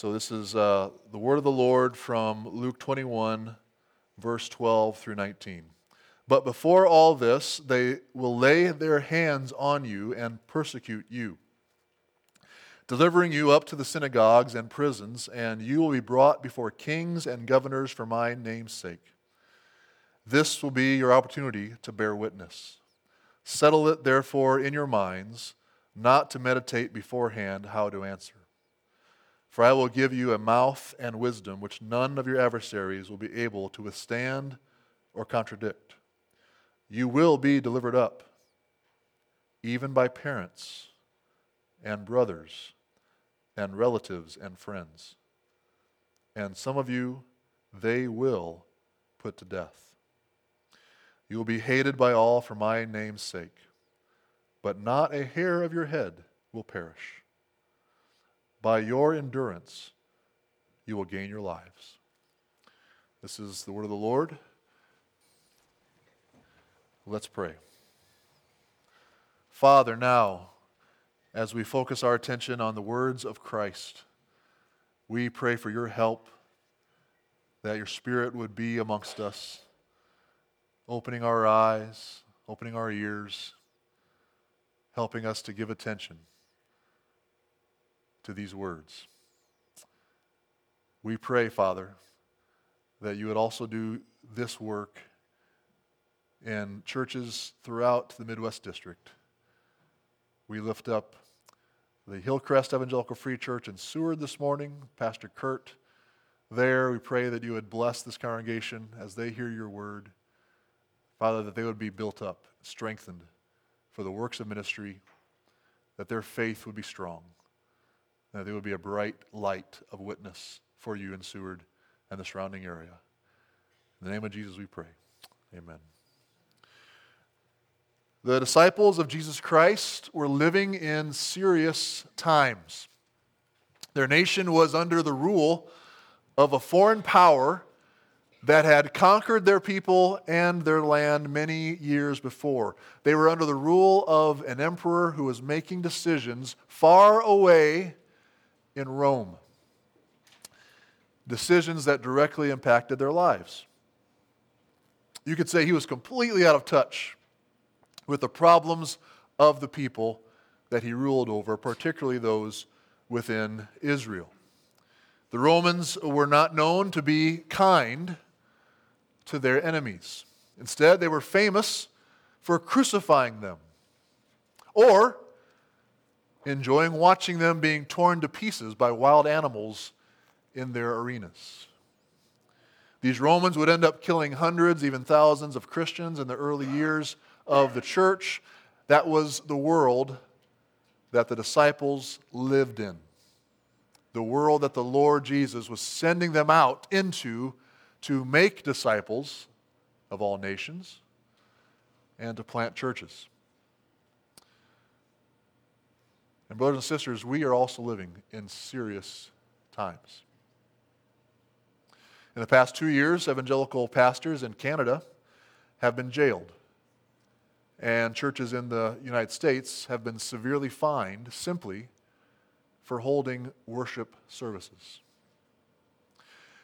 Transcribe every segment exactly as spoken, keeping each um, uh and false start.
So this is uh, the word of the Lord from Luke twenty-one, verse twelve through nineteen. But before all this, they will lay their hands on you and persecute you, delivering you up to the synagogues and prisons, and you will be brought before kings and governors for my name's sake. This will be your opportunity to bear witness. Settle it, therefore, in your minds, not to meditate beforehand how to answer. For I will give you a mouth and wisdom which none of your adversaries will be able to withstand or contradict. You will be delivered up, even by parents and brothers and relatives and friends. And some of you they will put to death. You will be hated by all for my name's sake, but not a hair of your head will perish. By your endurance, you will gain your lives. This is the word of the Lord. Let's pray. Father, now, as we focus our attention on the words of Christ, we pray for your help, that your Spirit would be amongst us, opening our eyes, opening our ears, helping us to give attention to these words. We pray, Father, that you would also do this work in churches throughout the Midwest District. We lift up the Hillcrest Evangelical Free Church in Seward this morning, Pastor Kurt there. We pray that you would bless this congregation as they hear your word. Father, that they would be built up, strengthened for the works of ministry, that their faith would be strong, that they would be a bright light of witness for you in Seward and the surrounding area. In the name of Jesus we pray. Amen. The disciples of Jesus Christ were living in serious times. Their nation was under the rule of a foreign power that had conquered their people and their land many years before. They were under the rule of an emperor who was making decisions far away in Rome, decisions that directly impacted their lives. You could say he was completely out of touch with the problems of the people that he ruled over, particularly those within Israel. The Romans were not known to be kind to their enemies. Instead, they were famous for crucifying them or enjoying watching them being torn to pieces by wild animals in their arenas. These Romans would end up killing hundreds, even thousands of Christians in the early years of the church. That was the world that the disciples lived in, the world that the Lord Jesus was sending them out into to make disciples of all nations and to plant churches. And brothers and sisters, we are also living in serious times. In the past two years, evangelical pastors in Canada have been jailed, and churches in the United States have been severely fined simply for holding worship services.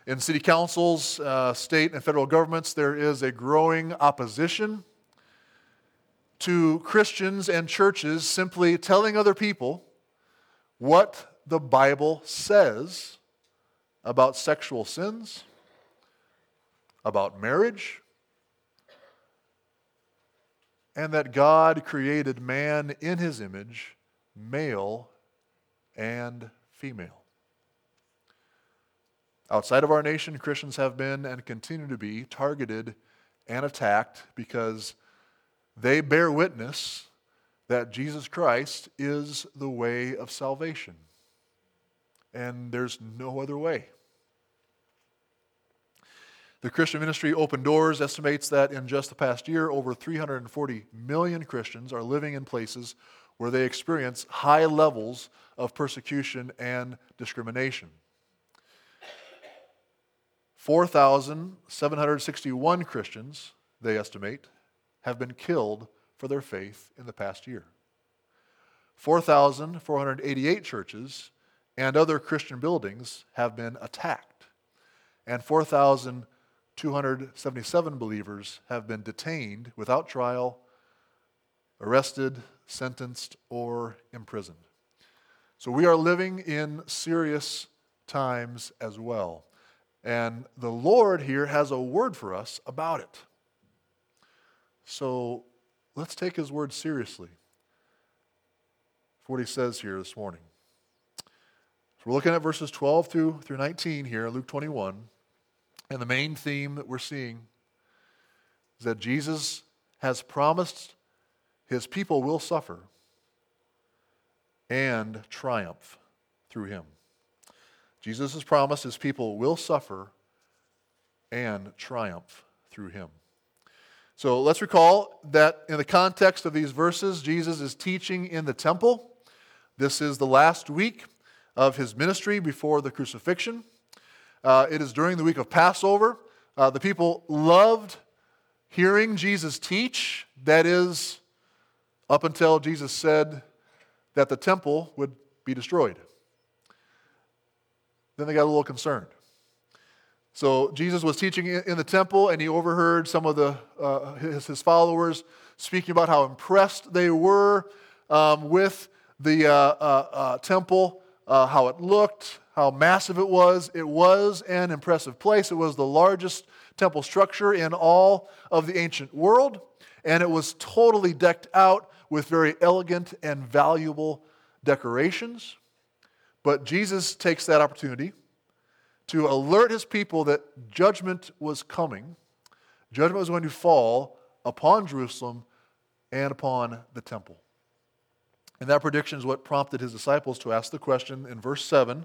In city councils, uh, state and federal governments, there is a growing opposition to Christians and churches simply telling other people what the Bible says about sexual sins, about marriage, and that God created man in his image, male and female. Outside of our nation, Christians have been and continue to be targeted and attacked because they bear witness that Jesus Christ is the way of salvation, and there's no other way. The Christian ministry Open Doors estimates that in just the past year, over three hundred forty million Christians are living in places where they experience high levels of persecution and discrimination. four thousand seven hundred sixty-one Christians, they estimate, have been killed for their faith in the past year. four thousand four hundred eighty-eight churches and other Christian buildings have been attacked, and four thousand two hundred seventy-seven believers have been detained without trial, arrested, sentenced, or imprisoned. So we are living in serious times as well. And the Lord here has a word for us about it. So let's take his word seriously. That's what he says here this morning. So we're looking at verses twelve through, through nineteen here, Luke twenty-one. And the main theme that we're seeing is that Jesus has promised his people will suffer and triumph through him. Jesus has promised his people will suffer and triumph through him. So let's recall that in the context of these verses, Jesus is teaching in the temple. This is the last week of his ministry before the crucifixion. Uh, it is during the week of Passover. Uh, the people loved hearing Jesus teach. That is, up until Jesus said that the temple would be destroyed. Then they got a little concerned. So Jesus was teaching in the temple, and he overheard some of the uh, his, his followers speaking about how impressed they were um, with the uh, uh, uh, temple, uh, how it looked, how massive it was. It was an impressive place. It was the largest temple structure in all of the ancient world, and it was totally decked out with very elegant and valuable decorations. But Jesus takes that opportunity to alert his people that judgment was coming. Judgment was going to fall upon Jerusalem and upon the temple. And that prediction is what prompted his disciples to ask the question in verse seven,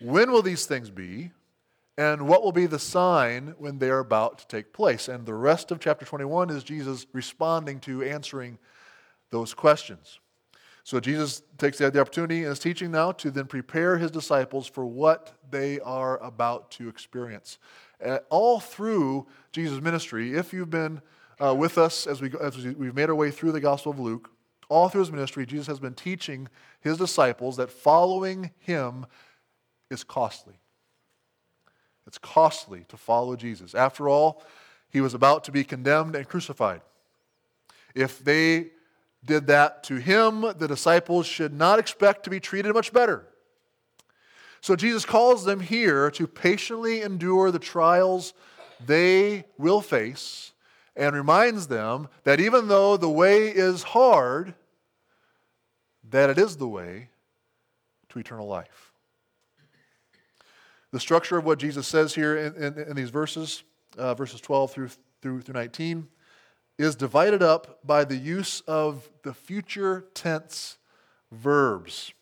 when will these things be, and what will be the sign when they are about to take place? And the rest of chapter twenty-one is Jesus responding to, answering those questions. So Jesus takes the opportunity in his teaching now to then prepare his disciples for what they are about to experience. Uh, all through Jesus' ministry, if you've been uh, with us as, we, as we've made our way through the Gospel of Luke, all through his ministry, Jesus has been teaching his disciples that following him is costly. It's costly to follow Jesus. After all, he was about to be condemned and crucified. If they did that to him, the disciples should not expect to be treated much better. So Jesus calls them here to patiently endure the trials they will face and reminds them that even though the way is hard, that it is the way to eternal life. The structure of what Jesus says here in, in, in these verses, uh, verses twelve through, through, through nineteen, is divided up by the use of the future tense verbs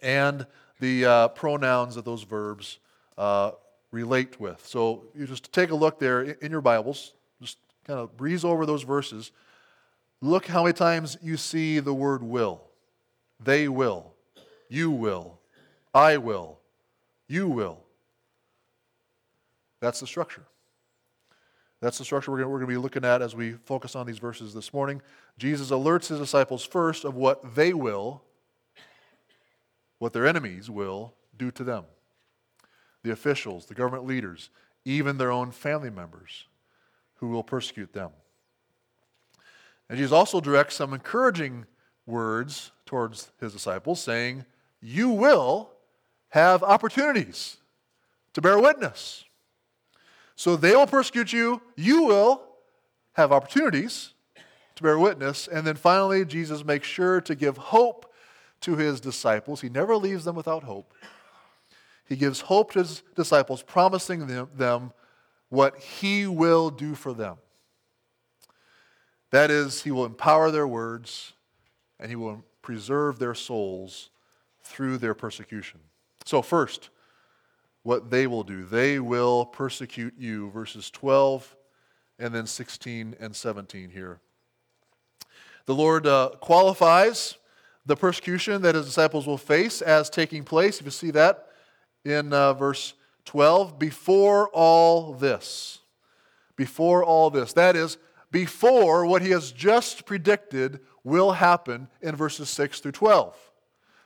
and the uh, pronouns that those verbs uh, relate with. So you just take a look there in your Bibles, just kind of breeze over those verses. Look how many times you see the word will. They will. You will. I will. You will. That's the structure. That's the structure we're going to be looking at as we focus on these verses this morning. Jesus alerts his disciples first of what they will, what their enemies will do to them. The officials, the government leaders, even their own family members who will persecute them. And Jesus also directs some encouraging words towards his disciples, saying, you will have opportunities to bear witness. So they will persecute you, you will have opportunities to bear witness. And then finally, Jesus makes sure to give hope to his disciples. He never leaves them without hope. He gives hope to his disciples, promising them, them what he will do for them. That is, he will empower their words and he will preserve their souls through their persecution. So first, what they will do. They will persecute you, verses twelve and then sixteen and seventeen here. The Lord uh, qualifies the persecution that his disciples will face as taking place. If you see that in uh, verse twelve, before all this, before all this, that is, before what he has just predicted will happen in verses six through twelve.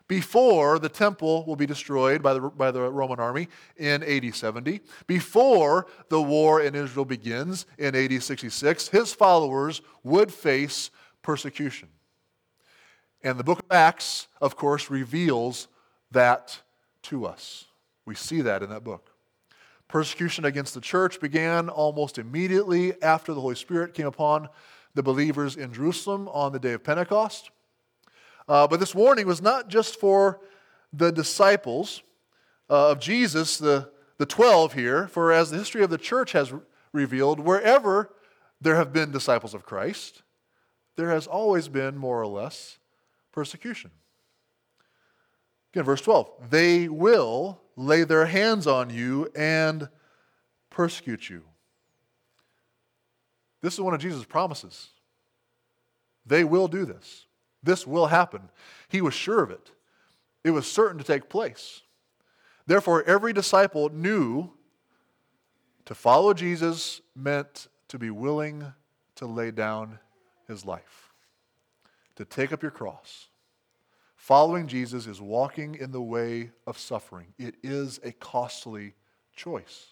before the temple will be destroyed by the, by the Roman army in A D seventy, before the war in Israel begins in A D sixty-six, his followers would face persecution. And the book of Acts, of course, reveals that to us. We see that in that book. Persecution against the church began almost immediately after the Holy Spirit came upon the believers in Jerusalem on the day of Pentecost. Uh, but this warning was not just for the disciples uh, of Jesus, the, the twelve here, for as the history of the church has re- revealed, wherever there have been disciples of Christ, there has always been, more or less, persecution. Again, verse twelve, they will lay their hands on you and persecute you. This is one of Jesus' promises. They will do this. This will happen. He was sure of it. It was certain to take place. Therefore, every disciple knew to follow Jesus meant to be willing to lay down his life, to take up your cross. Following Jesus is walking in the way of suffering. It is a costly choice.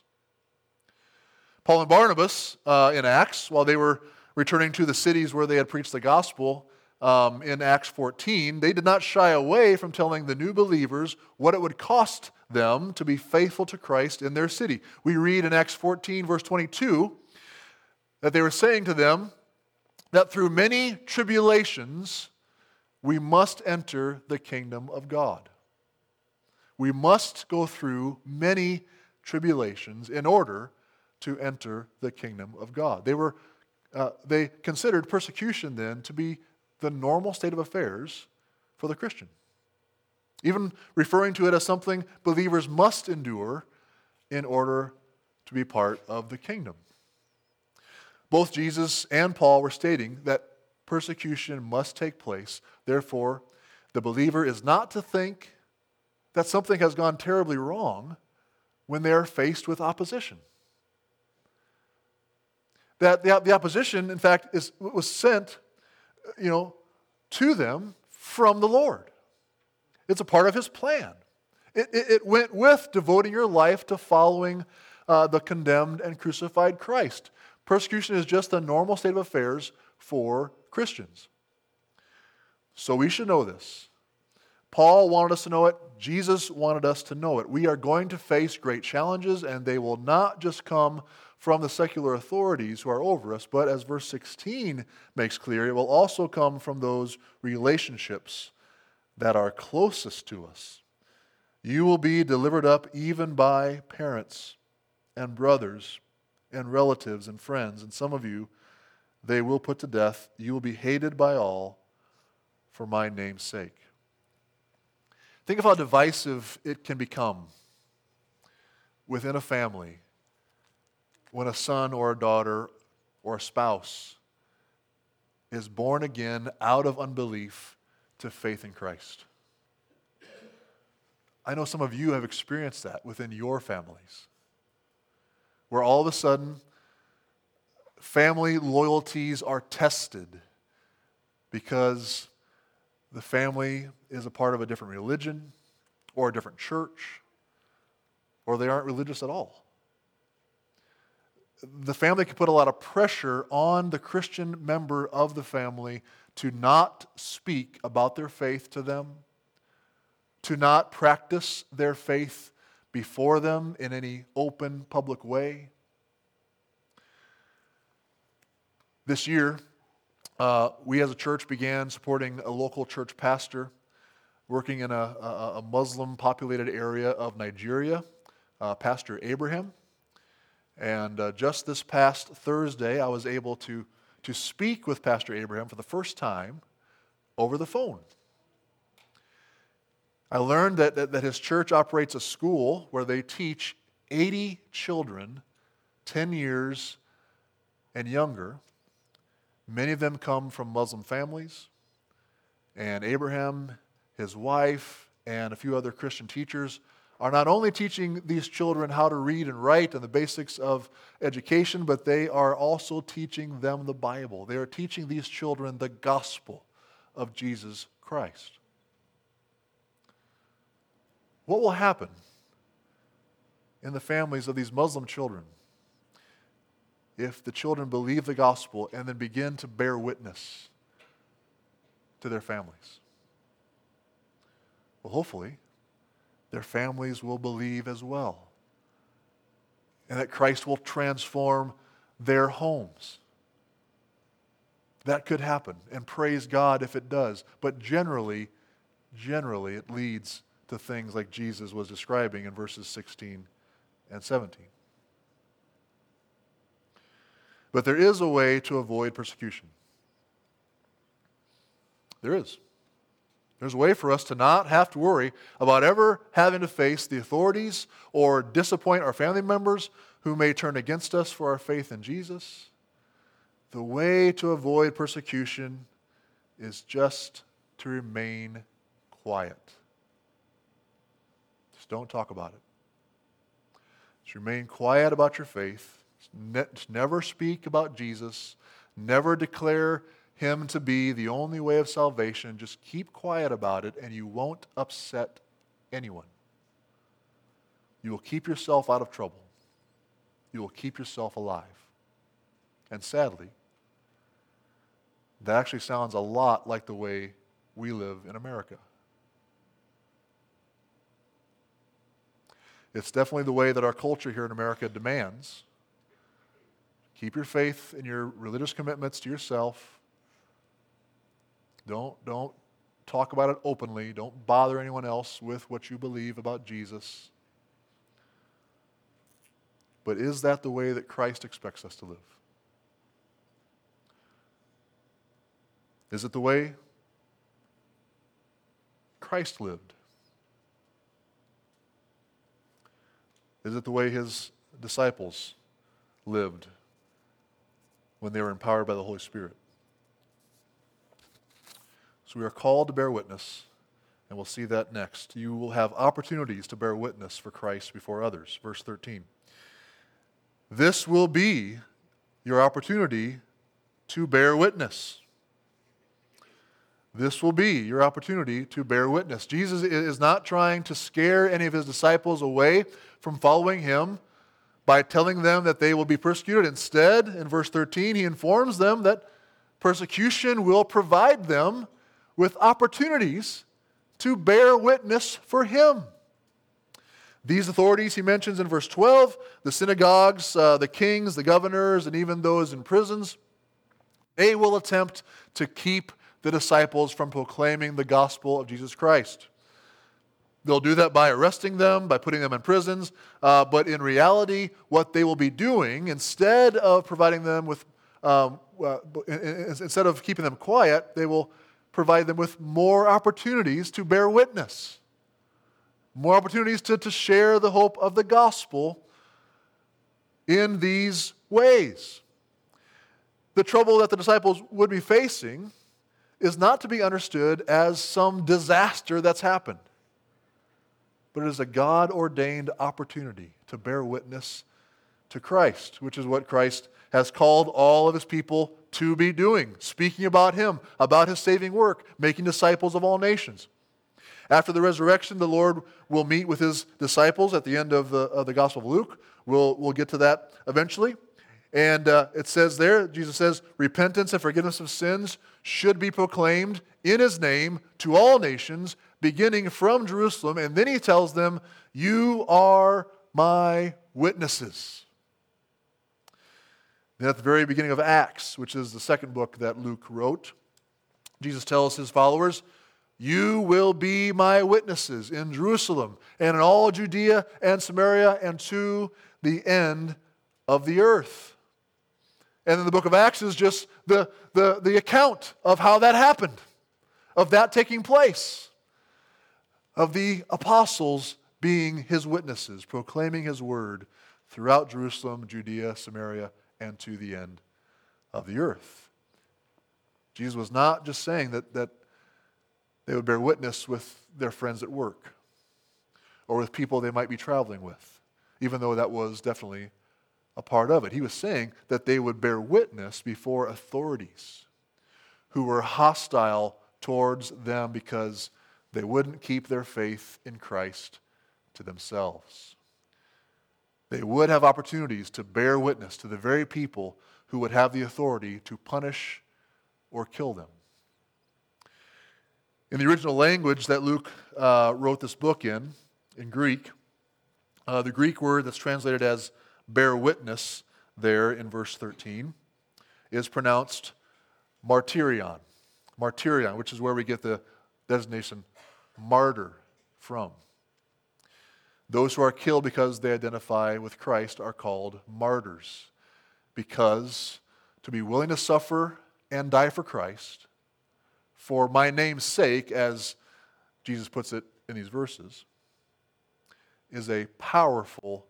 Paul and Barnabas uh, in Acts, while they were returning to the cities where they had preached the gospel, Um, in Acts fourteen, they did not shy away from telling the new believers what it would cost them to be faithful to Christ in their city. We read in Acts fourteen, verse twenty-two, that they were saying to them that through many tribulations, we must enter the kingdom of God. We must go through many tribulations in order to enter the kingdom of God. They were, uh, they considered persecution then to be the normal state of affairs for the Christian. Even referring to it as something believers must endure in order to be part of the kingdom. Both Jesus and Paul were stating that persecution must take place. Therefore, the believer is not to think that something has gone terribly wrong when they are faced with opposition. That the, the opposition, in fact, is was sent you know, to them from the Lord. It's a part of his plan. It, it, it went with devoting your life to following uh, the condemned and crucified Christ. Persecution is just the normal state of affairs for Christians. So we should know this. Paul wanted us to know it. Jesus wanted us to know it. We are going to face great challenges, and they will not just come from the secular authorities who are over us, but as verse sixteen makes clear, it will also come from those relationships that are closest to us. You will be delivered up even by parents and brothers and relatives and friends, and some of you they will put to death. You will be hated by all for my name's sake. Think of how divisive it can become within a family when a son or a daughter or a spouse is born again out of unbelief to faith in Christ. I know some of you have experienced that within your families, where all of a sudden family loyalties are tested because the family is a part of a different religion or a different church, or they aren't religious at all. The family can put a lot of pressure on the Christian member of the family to not speak about their faith to them, to not practice their faith before them in any open, public way. This year, uh, we as a church began supporting a local church pastor working in a, a, a Muslim-populated area of Nigeria, uh, Pastor Abraham. And uh, just this past Thursday, I was able to, to speak with Pastor Abraham for the first time over the phone. I learned that, that, that his church operates a school where they teach eighty children, ten years and younger. Many of them come from Muslim families. And Abraham, his wife, and a few other Christian teachers are not only teaching these children how to read and write and the basics of education, but they are also teaching them the Bible. They are teaching these children the gospel of Jesus Christ. what will happen in the families of these Muslim children if the children believe the gospel and then begin to bear witness to their families? Well, hopefully, their families will believe as well, and that Christ will transform their homes. That could happen, and praise God if it does. But generally, generally it leads to things like Jesus was describing in verses sixteen and seventeen. But there is a way to avoid persecution. There is. There's a way for us to not have to worry about ever having to face the authorities or disappoint our family members who may turn against us for our faith in Jesus. The way to avoid persecution is just to remain quiet. Just don't talk about it. Just remain quiet about your faith. Just never speak about Jesus. Never declare Him to be the only way of salvation. Just keep quiet about it, and you won't upset anyone. You will keep yourself out of trouble. You will keep yourself alive. And sadly, that actually sounds a lot like the way we live in America. It's definitely the way that our culture here in America demands. Keep your faith and your religious commitments to yourself. Don't, don't talk about it openly. Don't bother anyone else with what you believe about Jesus. But is that the way that Christ expects us to live? Is it the way Christ lived? Is it the way His disciples lived when they were empowered by the Holy Spirit? So we are called to bear witness, and we'll see that next. You will have opportunities to bear witness for Christ before others. Verse thirteen. This will be your opportunity to bear witness. This will be your opportunity to bear witness. Jesus is not trying to scare any of His disciples away from following Him by telling them that they will be persecuted. Instead, in verse thirteen, He informs them that persecution will provide them with opportunities to bear witness for Him. These authorities He mentions in verse twelve, the synagogues, uh, the kings, the governors, and even those in prisons, they will attempt to keep the disciples from proclaiming the gospel of Jesus Christ. They'll do that by arresting them, by putting them in prisons, uh, but in reality, what they will be doing, instead of providing them with, um, uh, instead of keeping them quiet, they will provide them with more opportunities to bear witness, more opportunities to, to share the hope of the gospel in these ways. The trouble that the disciples would be facing is not to be understood as some disaster that's happened, but it is a God-ordained opportunity to bear witness to Christ, which is what Christ has called all of His people to be doing, speaking about Him, about His saving work, making disciples of all nations. After the resurrection, the Lord will meet with His disciples at the end of the, of the Gospel of Luke. We'll, we'll get to that eventually. And uh, it says there, Jesus says, repentance and forgiveness of sins should be proclaimed in His name to all nations, beginning from Jerusalem. And then He tells them, you are my witnesses. Then at the very beginning of Acts, which is the second book that Luke wrote, Jesus tells His followers, you will be my witnesses in Jerusalem and in all Judea and Samaria and to the end of the earth. And then the book of Acts is just the, the, the account of how that happened, of that taking place, of the apostles being His witnesses, proclaiming His word throughout Jerusalem, Judea, Samaria, and to the end of the earth. Jesus was not just saying that, that they would bear witness with their friends at work or with people they might be traveling with, even though that was definitely a part of it. He was saying that they would bear witness before authorities who were hostile towards them because they wouldn't keep their faith in Christ to themselves. They would have opportunities to bear witness to the very people who would have the authority to punish or kill them. In the original language that Luke uh, wrote this book in, in Greek, uh, the Greek word that's translated as bear witness there in verse thirteen is pronounced martyrion, martyrion, which is where we get the designation martyr from. Those who are killed because they identify with Christ are called martyrs, because to be willing to suffer and die for Christ, for my name's sake, as Jesus puts it in these verses, is a powerful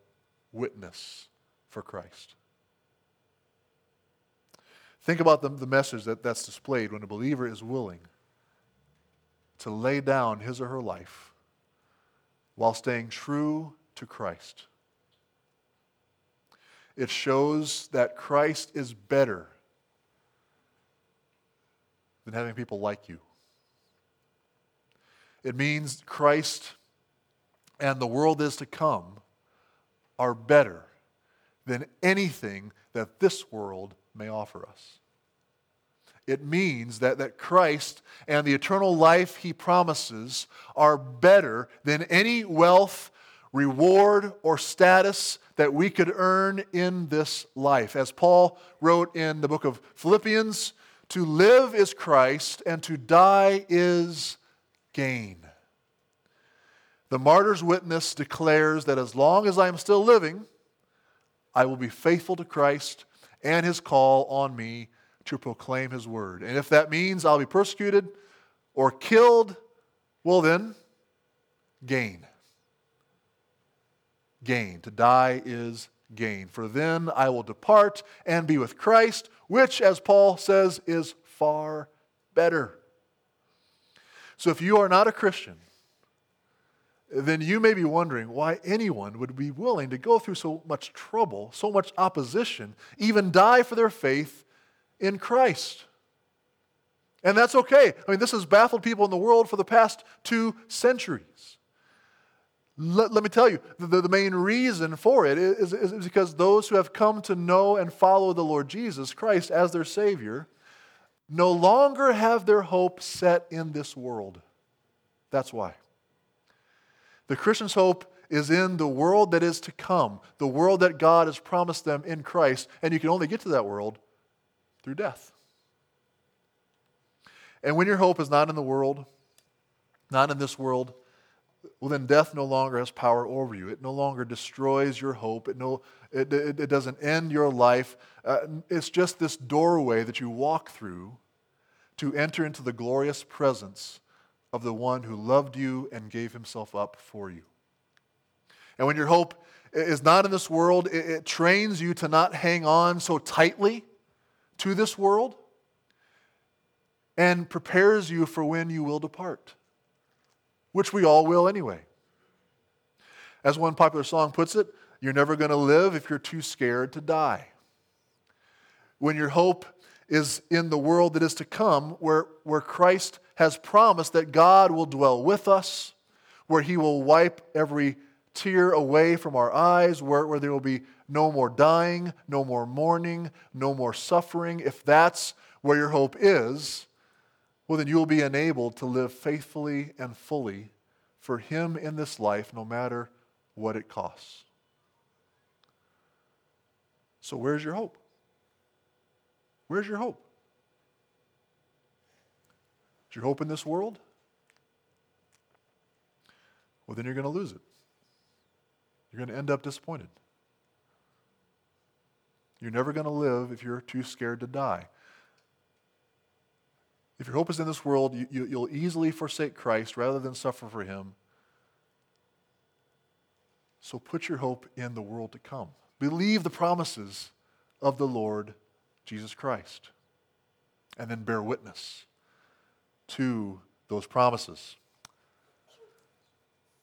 witness for Christ. Think about the, the message that, that's displayed when a believer is willing to lay down his or her life while staying true to Christ. It shows that Christ is better than having people like you. It means Christ and the world is to come are better than anything that this world may offer us. It means that, that Christ and the eternal life he promises are better than any wealth, reward, or status that we could earn in this life. As Paul wrote in the book of Philippians, to live is Christ, and to die is gain. The martyr's witness declares that as long as I am still living, I will be faithful to Christ and his call on me to proclaim his word. And if that means I'll be persecuted or killed, well then, gain. Gain. To die is gain. For then I will depart and be with Christ, which, as Paul says, is far better. So if you are not a Christian, then you may be wondering why anyone would be willing to go through so much trouble, so much opposition, even die for their faith in Christ. And that's okay. I mean, this has baffled people in the world for the past two centuries. Let, let me tell you, the, the main reason for it is, is because those who have come to know and follow the Lord Jesus Christ as their Savior no longer have their hope set in this world. That's why. The Christian's hope is in the world that is to come, the world that God has promised them in Christ, and you can only get to that world through death. And when your hope is not in the world, not in this world, well, then death no longer has power over you. It no longer destroys your hope. It no, it, it, it doesn't end your life. Uh, it's just this doorway that you walk through to enter into the glorious presence of the one who loved you and gave himself up for you. And when your hope is not in this world, it, it trains you to not hang on so tightly to this world and prepares you for when you will depart, which we all will anyway. As one popular song puts it, you're never going to live if you're too scared to die. When your hope is in the world that is to come, where, where Christ has promised that God will dwell with us, where he will wipe every tear away from our eyes, where, where there will be no more dying, no more mourning, no more suffering. If that's where your hope is, well, then you will be enabled to live faithfully and fully for him in this life, no matter what it costs. So where's your hope? Where's your hope? Is your hope in this world? Well, then you're going to lose it. You're going to end up disappointed. You're never going to live if you're too scared to die. If your hope is in this world, you, you, you'll easily forsake Christ rather than suffer for him. So put your hope in the world to come. Believe the promises of the Lord Jesus Christ. And then bear witness to those promises.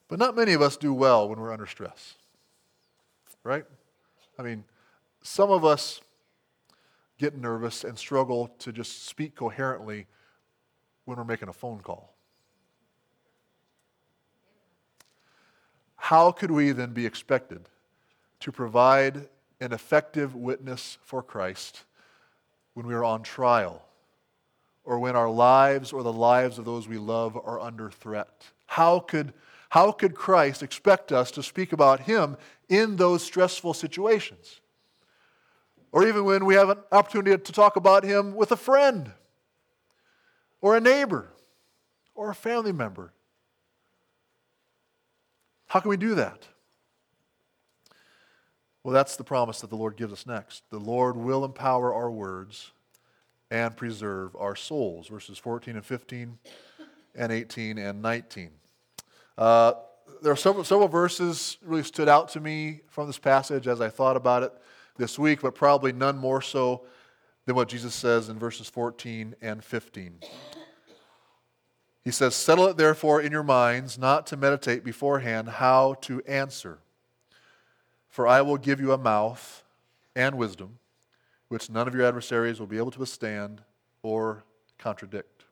But not many of us do well when we're under stress. Right? I mean, some of us get nervous and struggle to just speak coherently when we're making a phone call. how could we then be expected to provide an effective witness for Christ when we are on trial or when our lives or the lives of those we love are under threat? How could, how could Christ expect us to speak about Him in those stressful situations? Or even when we have an opportunity to talk about Him with a friend or a neighbor or a family member. How can we do that? Well, that's the promise that the Lord gives us next. The Lord will empower our words and preserve our souls. Verses fourteen and fifteen and eighteen and nineteen. Uh, there are several, several verses really stood out to me from this passage as I thought about it this week, but probably none more so than what Jesus says in verses fourteen and fifteen. He says, "Settle it therefore in your minds, not to meditate beforehand how to answer. For I will give you a mouth and wisdom, which none of your adversaries will be able to withstand or contradict."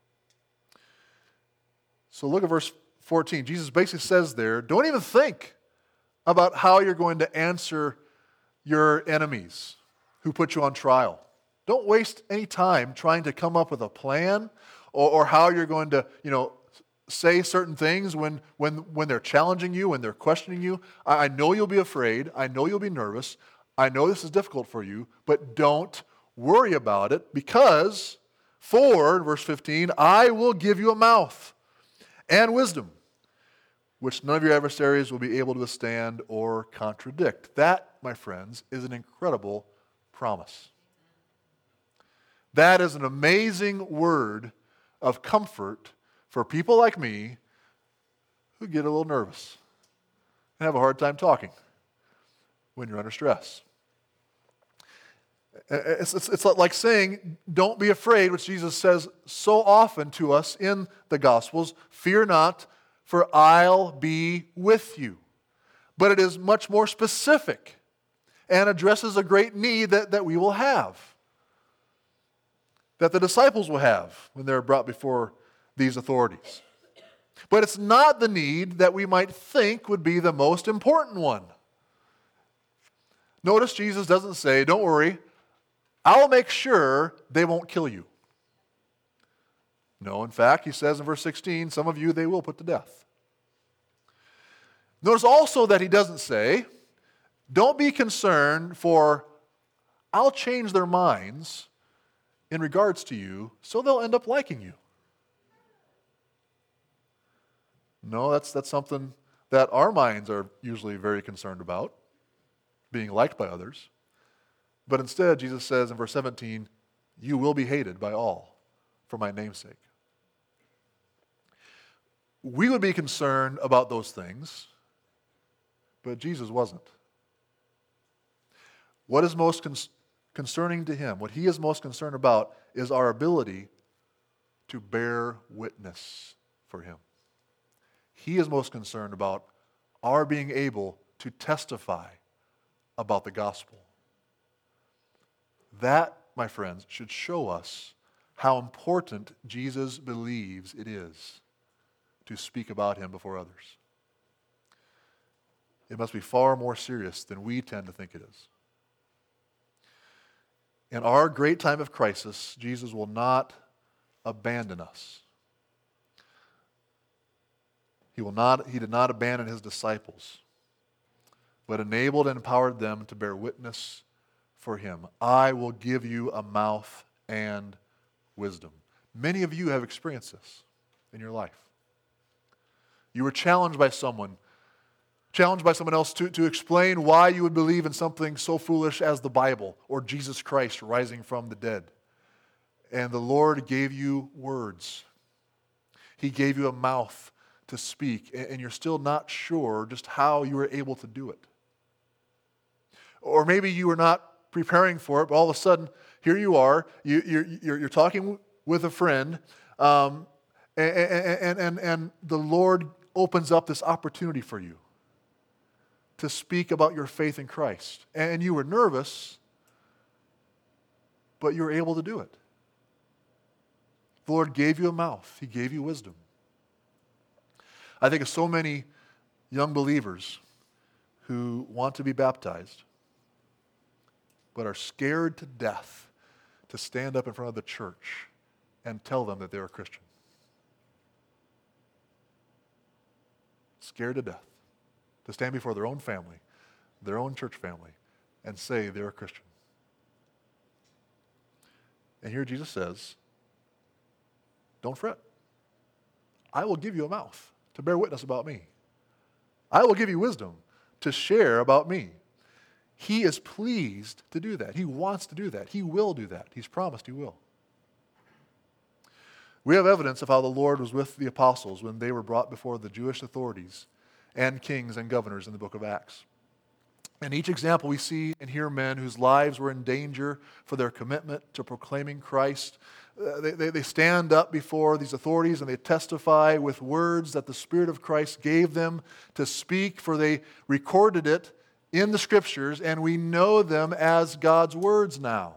So look at verse fourteen. Jesus basically says there, don't even think about how you're going to answer your enemies who put you on trial. Don't waste any time trying to come up with a plan or, or how you're going to, you know, say certain things when, when, when they're challenging you, when they're questioning you. I, I know you'll be afraid. I know you'll be nervous. I know this is difficult for you, but don't worry about it because, for, verse fifteen, I will give you a mouth and wisdom, which none of your adversaries will be able to withstand or contradict. That, my friends, is an incredible promise. That is an amazing word of comfort for people like me who get a little nervous and have a hard time talking when you're under stress. It's, it's, it's like saying, don't be afraid, which Jesus says so often to us in the Gospels, fear not, for I'll be with you. But it is much more specific and addresses a great need that, that we will have, that the disciples will have when they're brought before these authorities. But it's not the need that we might think would be the most important one. Notice Jesus doesn't say, don't worry, I'll make sure they won't kill you. No, in fact, he says in verse sixteen, some of you they will put to death. Notice also that he doesn't say, don't be concerned for I'll change their minds in regards to you, so they'll end up liking you. No, that's, that's something that our minds are usually very concerned about, being liked by others. But instead, Jesus says in verse seventeen, you will be hated by all for my name's sake. We would be concerned about those things, but Jesus wasn't. What is most con- concerning to him, what he is most concerned about, is our ability to bear witness for him. He is most concerned about our being able to testify about the gospel. That, my friends, should show us how important Jesus believes it is to speak about him before others. It must be far more serious than we tend to think it is. In our great time of crisis, Jesus will not abandon us. He will not, he did not abandon his disciples, but enabled and empowered them to bear witness for him. I will give you a mouth and wisdom. Many of you have experienced this in your life. You were challenged by someone, challenged by someone else to, to explain why you would believe in something so foolish as the Bible or Jesus Christ rising from the dead. And the Lord gave you words. He gave you a mouth to speak, and you're still not sure just how you were able to do it. Or maybe you were not preparing for it, but all of a sudden, here you are, you, you're, you're, you're talking with a friend, um, and, and, and, and the Lord opens up this opportunity for you to speak about your faith in Christ. And you were nervous, but you were able to do it. The Lord gave you a mouth. He gave you wisdom. I think of so many young believers who want to be baptized but are scared to death to stand up in front of the church and tell them that they're a Christian. Scared to death to stand before their own family, their own church family, and say they're a Christian. And here Jesus says, don't fret. I will give you a mouth to bear witness about me. I will give you wisdom to share about me. He is pleased to do that. He wants to do that. He will do that. He's promised he will. We have evidence of how the Lord was with the apostles when they were brought before the Jewish authorities and kings and governors in the book of Acts. In each example, we see and hear men whose lives were in danger for their commitment to proclaiming Christ. Uh, they, they, they stand up before these authorities and they testify with words that the Spirit of Christ gave them to speak, for they recorded it in the Scriptures, and we know them as God's words now.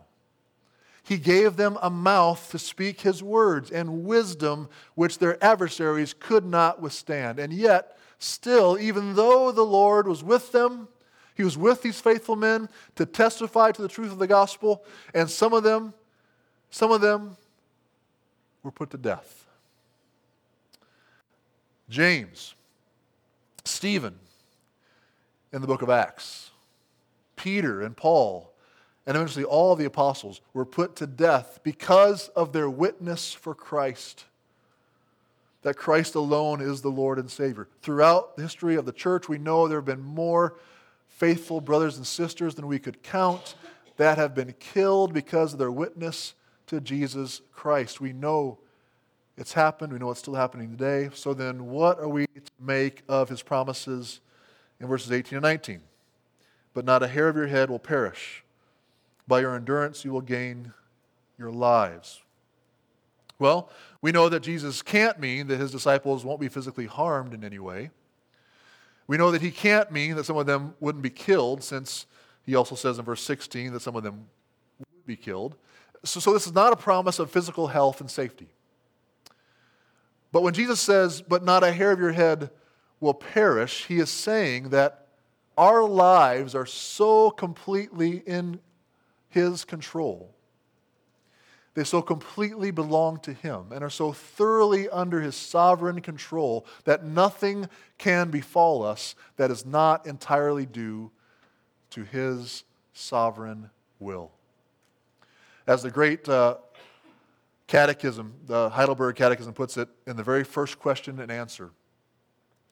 He gave them a mouth to speak His words and wisdom which their adversaries could not withstand. And yet, still, even though the Lord was with them, He was with these faithful men to testify to the truth of the gospel, and some of them, some of them were put to death. James, Stephen in the book of Acts, Peter and Paul, and eventually all the apostles were put to death because of their witness for Christ, that Christ alone is the Lord and Savior. Throughout the history of the church, we know there have been more faithful brothers and sisters than we could count that have been killed because of their witness to Jesus Christ. We know it's happened. We know it's still happening today. So then what are we to make of his promises in verses eighteen and nineteen? But not a hair of your head will perish. By your endurance you will gain your lives. Well, we know that Jesus can't mean that his disciples won't be physically harmed in any way. We know that he can't mean that some of them wouldn't be killed, since he also says in verse sixteen that some of them would be killed. So, so this is not a promise of physical health and safety. But when Jesus says, but not a hair of your head will perish, he is saying that our lives are so completely in his control. They so completely belong to him and are so thoroughly under his sovereign control that nothing can befall us that is not entirely due to his sovereign will. As the great uh, catechism, the Heidelberg catechism, puts it in the very first question and answer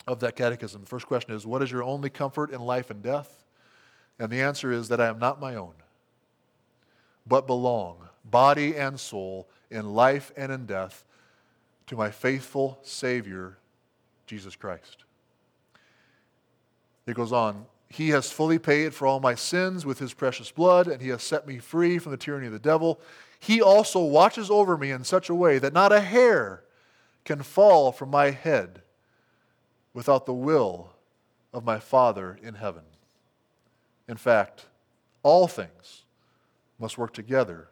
of that catechism. The first question is, what is your only comfort in life and death? And the answer is that I am not my own, but belong, body and soul, in life and in death, to my faithful Savior, Jesus Christ. It goes on, he has fully paid for all my sins with his precious blood, and he has set me free from the tyranny of the devil. He also watches over me in such a way that not a hair can fall from my head without the will of my Father in heaven. In fact, all things must work together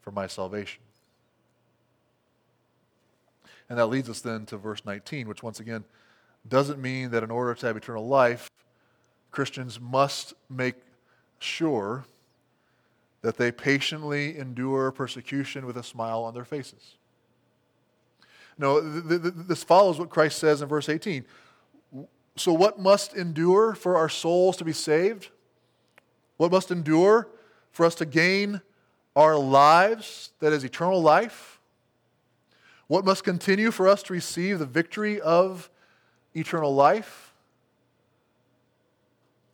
for my salvation. And that leads us then to verse nineteen, which once again doesn't mean that in order to have eternal life, Christians must make sure that they patiently endure persecution with a smile on their faces. No, th- th- this follows what Christ says in verse eighteen. So what must endure for our souls to be saved? What must endure for us to gain our lives, that is eternal life? What must continue for us to receive the victory of eternal life?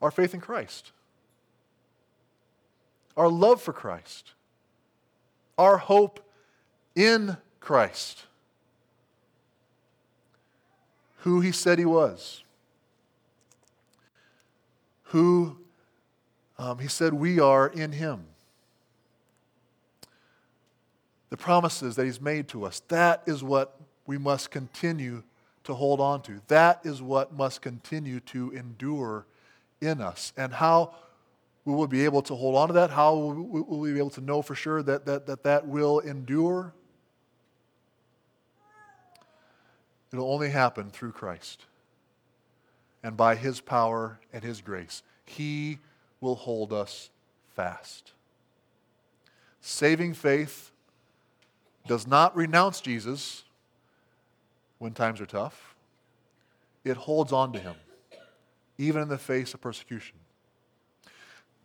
Our faith in Christ, our love for Christ, our hope in Christ, who he said he was, who Um, he said, we are in him. The promises that he's made to us, that is what we must continue to hold on to. That is what must continue to endure in us. And how we will be able to hold on to that, how will we be able to know for sure that that, that, that will endure? It'll only happen through Christ. and by His power and His grace, He will hold us fast. Saving faith does not renounce Jesus when times are tough. It holds on to Him, even in the face of persecution.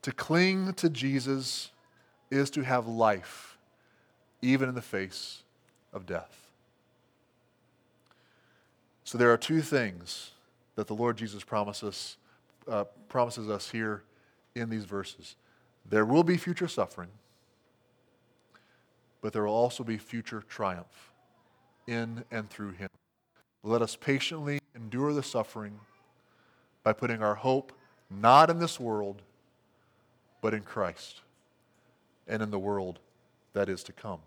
To cling to Jesus is to have life, even in the face of death. So there are two things that the Lord Jesus promises, uh, promises us here in these verses. There will be future suffering, but there will also be future triumph in and through Him. Let us patiently endure the suffering by putting our hope not in this world, but in Christ and in the world that is to come.